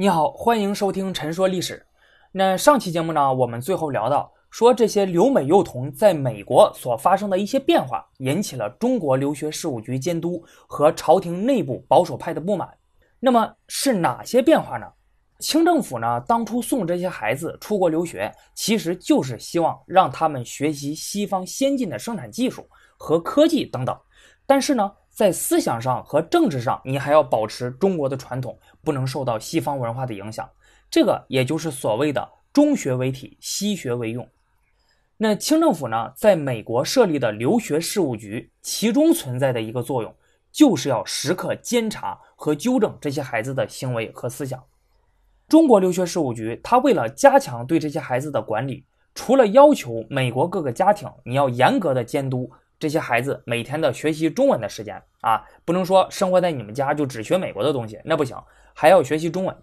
你好，欢迎收听《陈说历史》。那上期节目呢，我们最后聊到说这些留美幼童在美国所发生的一些变化，引起了中国留学事务局监督和朝廷内部保守派的不满。那么是哪些变化呢？清政府呢，当初送这些孩子出国留学，其实就是希望让他们学习西方先进的生产技术和科技等等。但是呢，在思想上和政治上，你还要保持中国的传统，不能受到西方文化的影响。这个也就是所谓的中学为体，西学为用。那清政府呢，在美国设立的留学事务局，其中存在的一个作用，就是要时刻监察和纠正这些孩子的行为和思想。中国留学事务局，它为了加强对这些孩子的管理，除了要求美国各个家庭，你要严格的监督这些孩子每天的学习中文的时间啊，不能说生活在你们家就只学美国的东西，那不行，还要学习中文。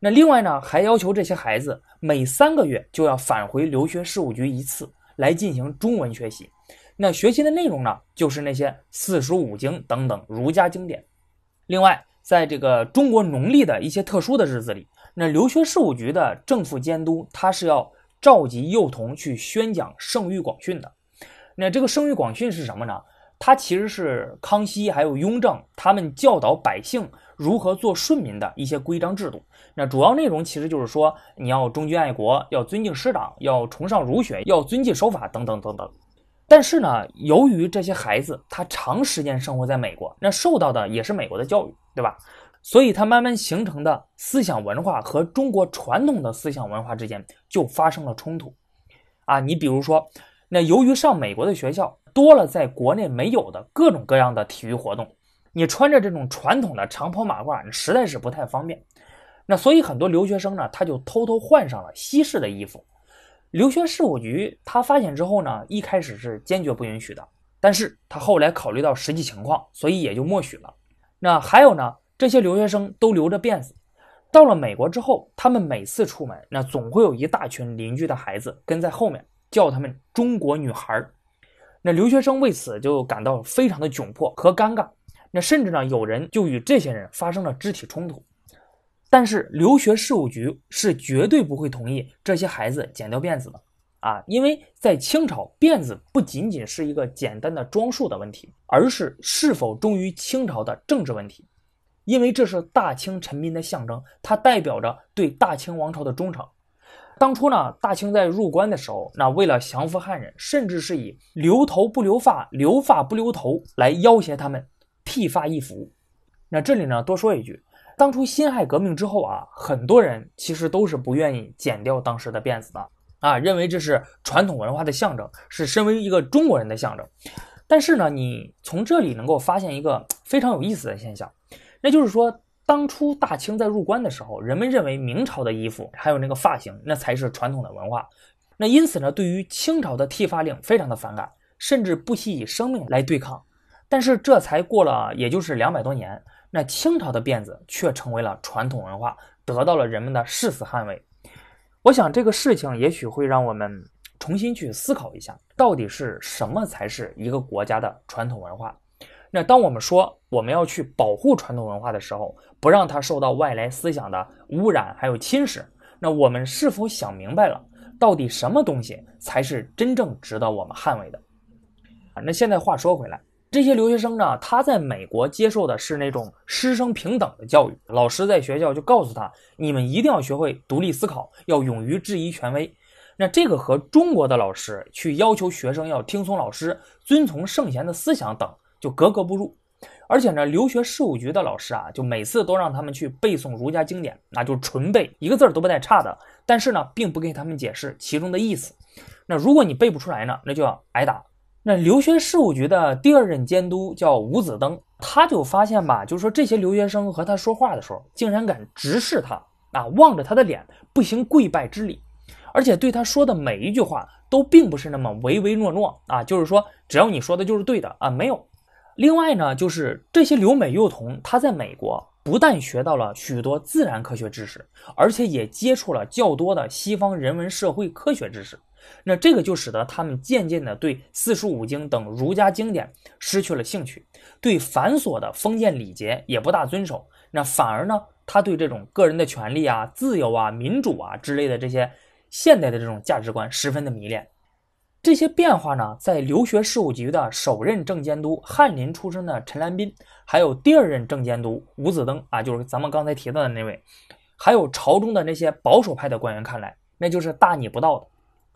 那另外呢，还要求这些孩子每3个月就要返回留学事务局一次，来进行中文学习。那学习的内容呢，就是那些四书五经等等儒家经典。另外，在这个中国农历的一些特殊的日子里，那留学事务局的政府监督，它是要召集幼童去宣讲圣谕广训的。那这个圣谕广训是什么呢？它其实是康熙还有雍正他们教导百姓如何做顺民的一些规章制度。那主要内容其实就是说，你要忠君爱国，要尊敬师长，要崇尚儒学，要遵纪守法等等等等。但是呢，由于这些孩子他长时间生活在美国，那受到的也是美国的教育，对吧？所以他慢慢形成的思想文化和中国传统的思想文化之间就发生了冲突啊！你比如说，那由于上美国的学校多了在国内没有的各种各样的体育活动，你穿着这种传统的长袍马褂实在是不太方便。那所以很多留学生呢，他就偷偷换上了西式的衣服。留学事务局他发现之后呢，一开始是坚决不允许的，但是他后来考虑到实际情况，所以也就默许了。那还有呢，这些留学生都留着辫子。到了美国之后，他们每次出门，那总会有一大群邻居的孩子跟在后面，叫他们中国女孩。那留学生为此就感到非常的窘迫和尴尬，那甚至呢，有人就与这些人发生了肢体冲突。但是留学事务局是绝对不会同意这些孩子剪掉辫子的啊，因为在清朝，辫子不仅仅是一个简单的装束的问题，而是是否忠于清朝的政治问题。因为这是大清臣民的象征，它代表着对大清王朝的忠诚。当初呢，大清在入关的时候，那为了降服汉人，甚至是以留头不留发，留发不留头来要挟他们剃发易服。那这里呢，多说一句，当初辛亥革命之后啊，很多人其实都是不愿意剪掉当时的辫子的啊，认为这是传统文化的象征，是身为一个中国人的象征。但是呢，你从这里能够发现一个非常有意思的现象，那就是说，当初大清在入关的时候，人们认为明朝的衣服还有那个发型，那才是传统的文化。那因此呢，对于清朝的剃发令非常的反感，甚至不惜以生命来对抗。但是这才过了也就是200多年，那清朝的辫子却成为了传统文化，得到了人们的誓死捍卫。我想这个事情也许会让我们重新去思考一下，到底是什么才是一个国家的传统文化。那当我们说我们要去保护传统文化的时候，不让它受到外来思想的污染还有侵蚀，那我们是否想明白了，到底什么东西才是真正值得我们捍卫的啊？那现在话说回来，这些留学生呢，他在美国接受的是那种师生平等的教育，老师在学校就告诉他，你们一定要学会独立思考，要勇于质疑权威。那这个和中国的老师去要求学生要听从老师，遵从圣贤的思想等就格格不入。而且呢，留学事务局的老师啊，就每次都让他们去背诵儒家经典，那就纯背，一个字都不带差的，但是呢，并不给他们解释其中的意思。那如果你背不出来呢，那就要挨打。那留学事务局的第二任监督叫吴子登，他就发现吧，就是说这些留学生和他说话的时候，竟然敢直视他啊，望着他的脸，不行跪拜之礼。而且对他说的每一句话都并不是那么唯唯诺诺啊，就是说只要你说的就是对的啊，没有。另外呢，就是这些留美幼童，他在美国不但学到了许多自然科学知识，而且也接触了较多的西方人文社会科学知识。那这个就使得他们渐渐的对四书五经等儒家经典失去了兴趣，对繁琐的封建礼节也不大遵守，那反而呢他对这种个人的权利啊、自由啊、民主啊之类的这些现代的这种价值观十分的迷恋。这些变化呢，在留学事务局的首任正监督翰林出身的陈兰彬，还有第二任正监督吴子登啊，就是咱们刚才提到的那位，还有朝中的那些保守派的官员看来，那就是大逆不道的。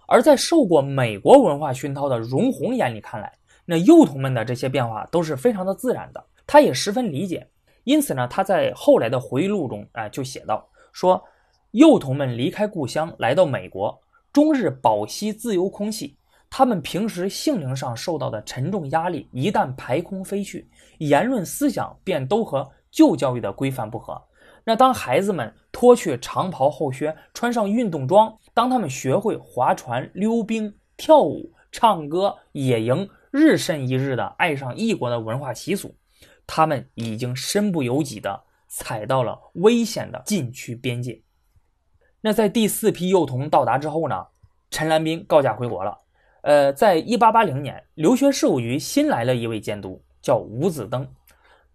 而在受过美国文化熏陶的容闳眼里看来，那幼童们的这些变化都是非常的自然的，他也十分理解。因此呢，他在后来的回忆录中就写道，说幼童们离开故乡来到美国，终日饱吸自由空气，他们平时性灵上受到的沉重压力一旦排空飞去，言论思想便都和旧教育的规范不合。那当孩子们脱去长袍厚靴，穿上运动装，当他们学会划船、溜冰、跳舞、唱歌、野营，日甚一日的爱上异国的文化习俗，他们已经身不由己的踩到了危险的禁区边界。那在第四批幼童到达之后呢，陈兰彬告假回国了。在1880年，留学事务局新来了一位监督，叫吴子登。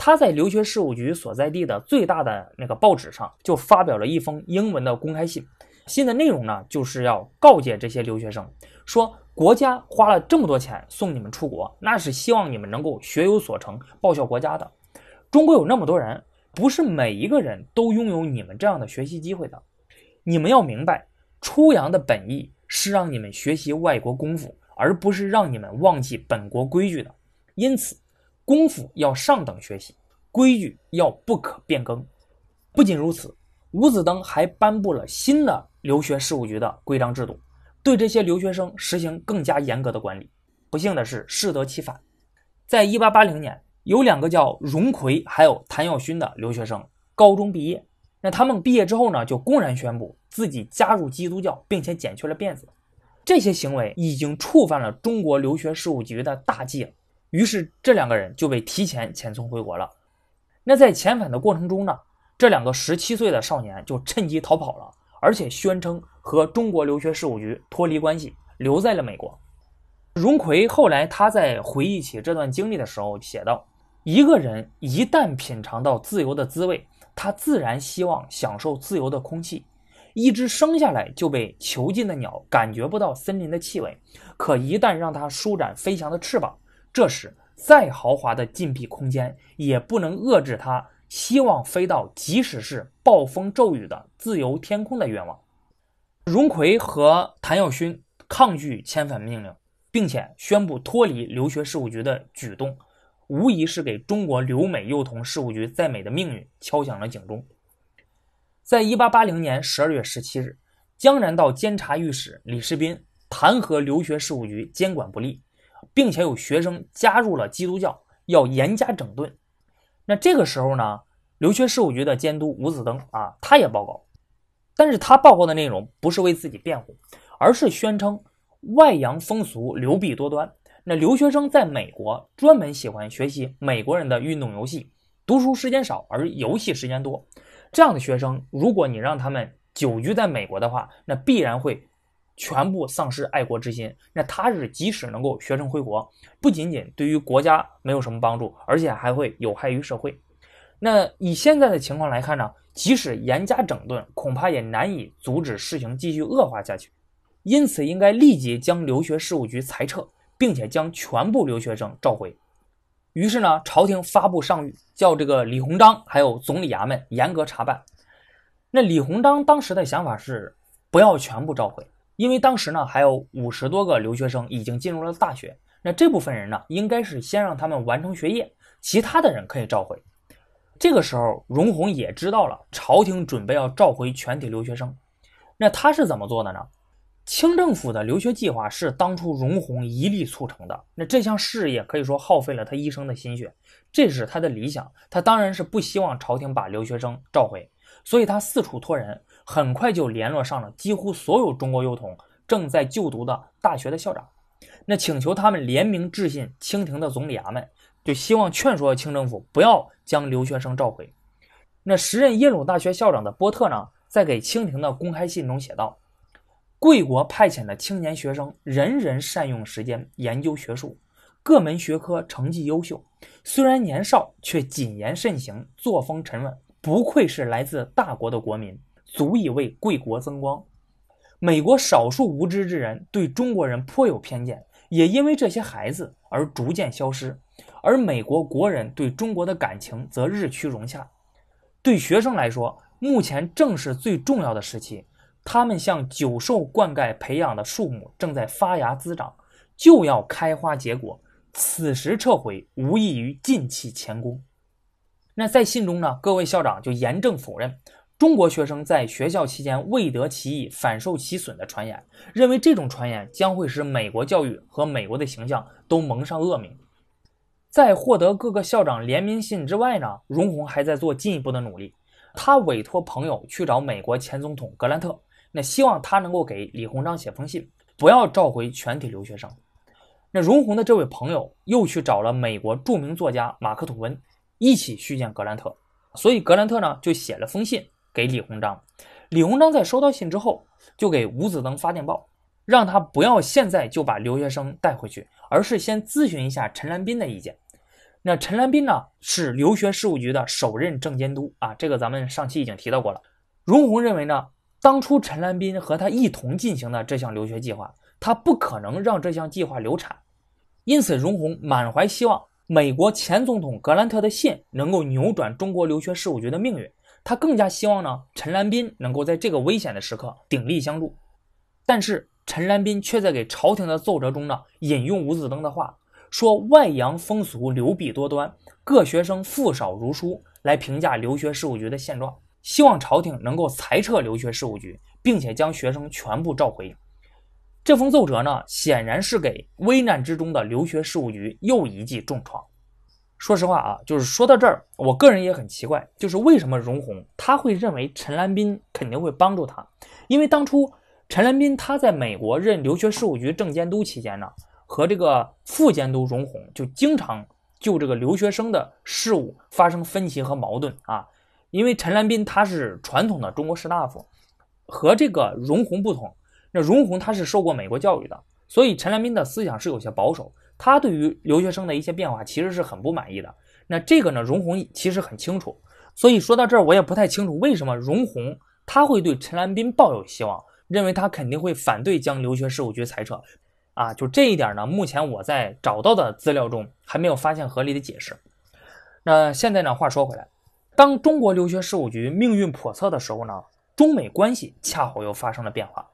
他在留学事务局所在地的最大的那个报纸上就发表了一封英文的公开信，信的内容呢，就是要告诫这些留学生，说国家花了这么多钱送你们出国，那是希望你们能够学有所成，报效国家的。中国有那么多人，不是每一个人都拥有你们这样的学习机会的。你们要明白，出洋的本意是让你们学习外国功夫，而不是让你们忘记本国规矩的。因此功夫要上等学习，规矩要不可变更。不仅如此，吴子登还颁布了新的留学事务局的规章制度，对这些留学生实行更加严格的管理。不幸的是，适得其反。在1880年，有两个叫荣奎还有谭耀勋的留学生高中毕业，那他们毕业之后呢，就公然宣布自己加入基督教，并且剪去了辫子。这些行为已经触犯了中国留学事务局的大忌了。于是这两个人就被提前遣送回国了。那在遣返的过程中呢，这两个17岁的少年就趁机逃跑了，而且宣称和中国留学事务局脱离关系，留在了美国。荣奎后来他在回忆起这段经历的时候写道，一个人一旦品尝到自由的滋味，他自然希望享受自由的空气。一只生下来就被囚禁的鸟感觉不到森林的气味，可一旦让它舒展飞翔的翅膀，这时再豪华的禁闭空间也不能遏制他希望飞到即使是暴风骤雨的自由天空的愿望。荣奎和谭耀勋抗拒遣返命令，并且宣布脱离留学事务局的举动，无疑是给中国留美幼童事务局在美的命运敲响了警钟。在1880年12月17日，江南道监察御史李士斌弹劾留学事务局监管不力，并且有学生加入了基督教，要严加整顿。那这个时候呢，留学事务局的监督吴子登他也报告，但是他报告的内容不是为自己辩护，而是宣称外洋风俗流弊多端，那留学生在美国专门喜欢学习美国人的运动游戏，读书时间少而游戏时间多，这样的学生如果你让他们久居在美国的话，那必然会全部丧失爱国之心。那他是即使能够学成回国，不仅仅对于国家没有什么帮助，而且还会有害于社会。那以现在的情况来看呢，即使严加整顿，恐怕也难以阻止事情继续恶化下去。因此应该立即将留学事务局裁撤，并且将全部留学生召回。于是呢，朝廷发布上谕，叫这个李鸿章还有总理衙门严格查办。那李鸿章当时的想法是不要全部召回，因为当时呢还有50多个留学生已经进入了大学，那这部分人呢应该是先让他们完成学业，其他的人可以召回。这个时候容闳也知道了朝廷准备要召回全体留学生，那他是怎么做的呢？清政府的留学计划是当初容闳一力促成的，那这项事业可以说耗费了他一生的心血，这是他的理想，他当然是不希望朝廷把留学生召回，所以他四处托人，很快就联络上了几乎所有中国幼童正在就读的大学的校长，那请求他们联名致信清廷的总理衙门，就希望劝说清政府不要将留学生召回。那时任耶鲁大学校长的波特呢，在给清廷的公开信中写道，贵国派遣的青年学生人人善用时间研究学术，各门学科成绩优秀，虽然年少却谨言慎行，作风沉稳，不愧是来自大国的国民，足以为贵国增光。美国少数无知之人对中国人颇有偏见，也因为这些孩子而逐渐消失，而美国国人对中国的感情则日趋融洽。对学生来说，目前正是最重要的时期，他们像久受灌溉培养的树木正在发芽滋长，就要开花结果，此时撤回无异于尽弃前功。那在信中呢，各位校长就严正否认中国学生在学校期间未得其益反受其损的传言，认为这种传言将会使美国教育和美国的形象都蒙上恶名。在获得各个校长联名信之外呢，荣鸿还在做进一步的努力，他委托朋友去找美国前总统格兰特，那希望他能够给李鸿章写封信，不要召回全体留学生。那荣鸿的这位朋友又去找了美国著名作家马克吐温，一起去见格兰特，所以格兰特呢就写了封信给李鸿章。李鸿章在收到信之后，就给吴子登发电报，让他不要现在就把留学生带回去，而是先咨询一下陈兰彬的意见。那陈兰彬呢，是留学事务局的首任正监督啊，这个咱们上期已经提到过了。荣鸿认为呢，当初陈兰彬和他一同进行的这项留学计划，他不可能让这项计划流产，因此荣鸿满怀希望美国前总统格兰特的信能够扭转中国留学事务局的命运，他更加希望呢，陈兰彬能够在这个危险的时刻鼎力相助。但是陈兰彬却在给朝廷的奏折中呢，引用吴子登的话，说外洋风俗流弊多端，各学生富少如书，来评价留学事务局的现状，希望朝廷能够裁撤留学事务局，并且将学生全部召回。这封奏折呢，显然是给危难之中的留学事务局又一记重创。说实话啊，就是说到这儿，我个人也很奇怪，就是为什么荣鸿他会认为陈兰彬肯定会帮助他？因为当初陈兰彬他在美国任留学事务局正监督期间呢，和这个副监督荣鸿就经常就这个留学生的事务发生分歧和矛盾啊。因为陈兰彬他是传统的中国士大夫，和这个荣鸿不同，那荣鸿他是受过美国教育的，所以陈兰彬的思想是有些保守。他对于留学生的一些变化其实是很不满意的，那这个呢，荣鸿其实很清楚，所以说到这儿，我也不太清楚为什么荣鸿他会对陈兰彬抱有希望，认为他肯定会反对将留学事务局裁撤啊，就这一点呢，目前我在找到的资料中还没有发现合理的解释。那现在呢，话说回来，当中国留学事务局命运叵测的时候呢，中美关系恰好又发生了变化。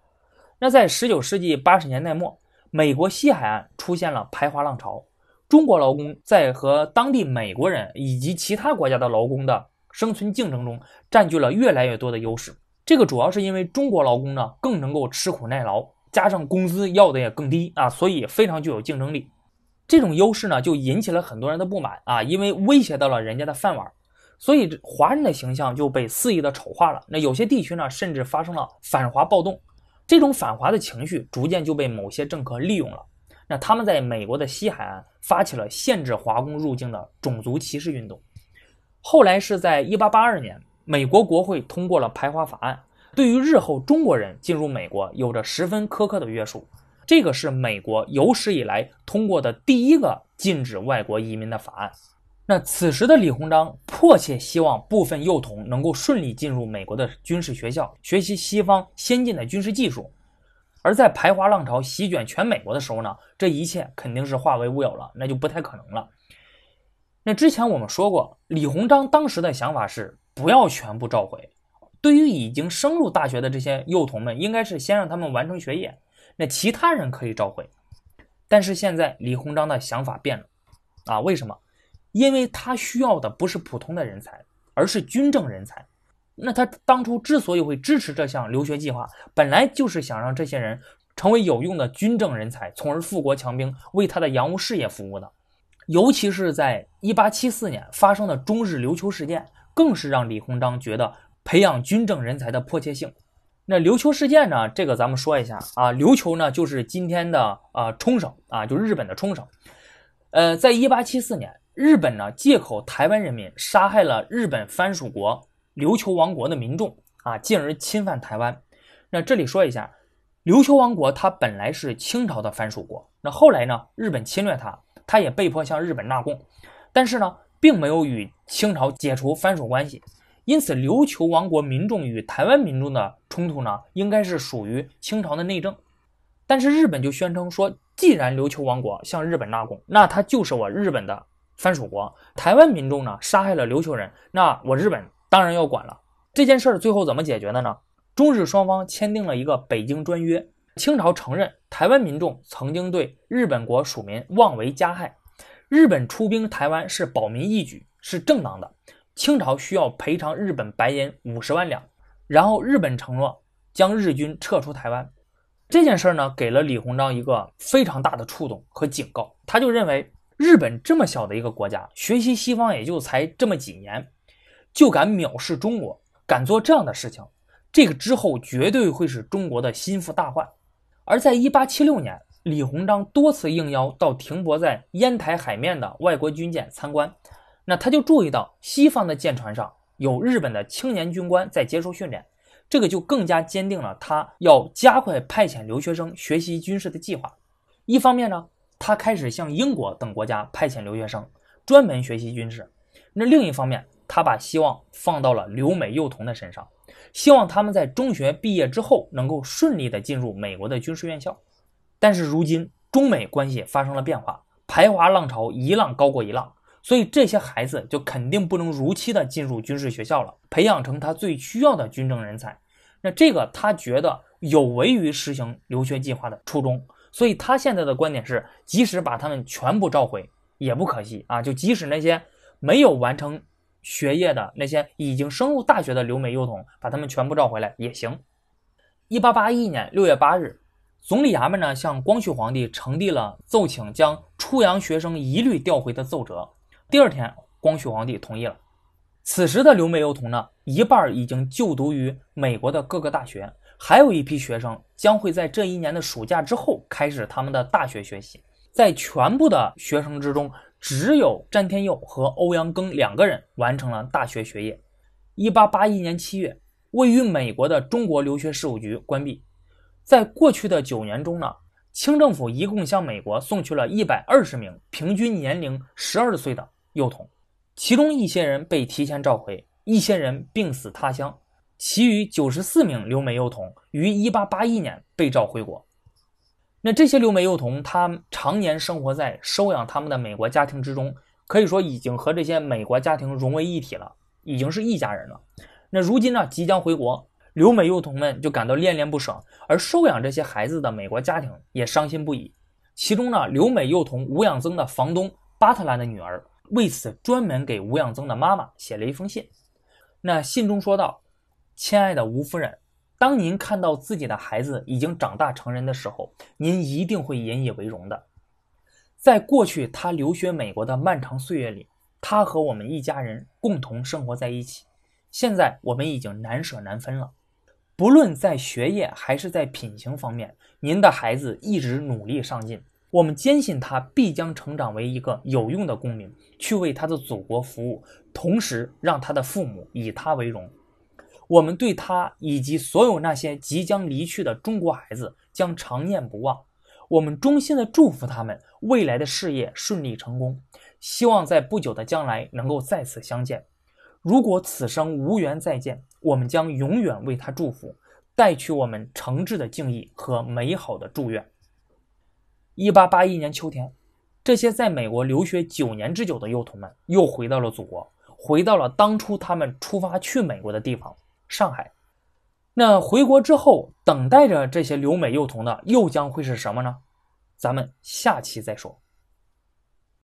那在19世纪80年代末，美国西海岸出现了排华浪潮，中国劳工在和当地美国人以及其他国家的劳工的生存竞争中占据了越来越多的优势。这个主要是因为中国劳工呢更能够吃苦耐劳，加上工资要的也更低啊，所以非常具有竞争力。这种优势呢就引起了很多人的不满啊，因为威胁到了人家的饭碗，所以华人的形象就被肆意的丑化了。那有些地区呢甚至发生了反华暴动，这种反华的情绪逐渐就被某些政客利用了，那他们在美国的西海岸发起了限制华工入境的种族歧视运动。后来是在1882年，美国国会通过了排华法案，对于日后中国人进入美国有着十分苛刻的约束，这个是美国有史以来通过的第一个禁止外国移民的法案。那此时的李鸿章迫切希望部分幼童能够顺利进入美国的军事学校，学习西方先进的军事技术。而在排华浪潮席卷全美国的时候呢，这一切肯定是化为乌有了，那就不太可能了。那之前我们说过，李鸿章当时的想法是不要全部召回，对于已经升入大学的这些幼童们，应该是先让他们完成学业，那其他人可以召回。但是现在李鸿章的想法变了啊，为什么？因为他需要的不是普通的人才，而是军政人才。那他当初之所以会支持这项留学计划，本来就是想让这些人成为有用的军政人才，从而富国强兵，为他的洋务事业服务的。尤其是在1874年发生的中日琉球事件，更是让李鸿章觉得培养军政人才的迫切性。那琉球事件呢，这个咱们说一下啊，琉球呢就是今天的冲绳啊，就日本的冲绳。在1874年，日本呢借口台湾人民杀害了日本藩属国琉球王国的民众啊，进而侵犯台湾。那这里说一下，琉球王国它本来是清朝的藩属国，那后来呢日本侵略它，它也被迫向日本纳贡，但是呢并没有与清朝解除藩属关系，因此，琉球王国民众与台湾民众的冲突呢，应该是属于清朝的内政。但是日本就宣称说，既然琉球王国向日本纳贡，那它就是我日本的藩属国。台湾民众呢杀害了琉球人，那我日本当然要管了。这件事最后怎么解决的呢？中日双方签订了一个北京专约，清朝承认台湾民众曾经对日本国属民妄为加害，日本出兵台湾是保民义举，是正当的。清朝需要赔偿日本白银50万两，然后日本承诺将日军撤出台湾。这件事呢，给了李鸿章一个非常大的触动和警告。他就认为，日本这么小的一个国家，学习西方也就才这么几年，就敢藐视中国，敢做这样的事情，这个之后绝对会使中国的心腹大患。而在1876年，李鸿章多次应邀到停泊在烟台海面的外国军舰参观，那他就注意到西方的舰船上有日本的青年军官在接受训练，这个就更加坚定了他要加快派遣留学生学习军事的计划。一方面呢，他开始向英国等国家派遣留学生专门学习军事，那另一方面他把希望放到了留美幼童的身上，希望他们在中学毕业之后能够顺利的进入美国的军事院校。但是如今中美关系发生了变化，排华浪潮一浪高过一浪，所以这些孩子就肯定不能如期的进入军事学校了，培养成他最需要的军政人才。那这个他觉得有违于实行留学计划的初衷，所以他现在的观点是，即使把他们全部召回也不可惜啊！就即使那些没有完成学业的那些已经升入大学的留美幼童，把他们全部召回来也行。1881年6月8日，总理衙门呢向光绪皇帝呈递了奏请将出洋学生一律调回的奏折。第二天，光绪皇帝同意了。此时的留美幼童呢，一半已经就读于美国的各个大学，还有一批学生将会在这一年的暑假之后开始他们的大学学习。在全部的学生之中，只有詹天佑和欧阳庚两个人完成了大学学业。1881年7月，位于美国的中国留学事务局关闭。在过去的9年中呢，清政府一共向美国送去了120名平均年龄12岁的幼童，其中一些人被提前召回，一些人病死他乡，其余94名留美幼童于1881年被召回国。那这些留美幼童，他们常年生活在收养他们的美国家庭之中，可以说已经和这些美国家庭融为一体了，已经是一家人了。那如今呢，即将回国，留美幼童们就感到恋恋不舍，而收养这些孩子的美国家庭也伤心不已。其中呢，留美幼童吴养增的房东巴特兰的女儿为此专门给吴养增的妈妈写了一封信。那信中说道：亲爱的吴夫人，当您看到自己的孩子已经长大成人的时候，您一定会引以为荣的。在过去他留学美国的漫长岁月里，他和我们一家人共同生活在一起，现在我们已经难舍难分了。不论在学业还是在品行方面，您的孩子一直努力上进，我们坚信他必将成长为一个有用的公民，去为他的祖国服务，同时让他的父母以他为荣。我们对他以及所有那些即将离去的中国孩子将常念不忘，我们衷心的祝福他们未来的事业顺利成功，希望在不久的将来能够再次相见。如果此生无缘再见，我们将永远为他祝福，带去我们诚挚的敬意和美好的祝愿。1881年秋天，这些在美国留学9年之久的幼童们又回到了祖国，回到了当初他们出发去美国的地方上海。那回国之后，等待着这些留美幼童的又将会是什么呢？咱们下期再说。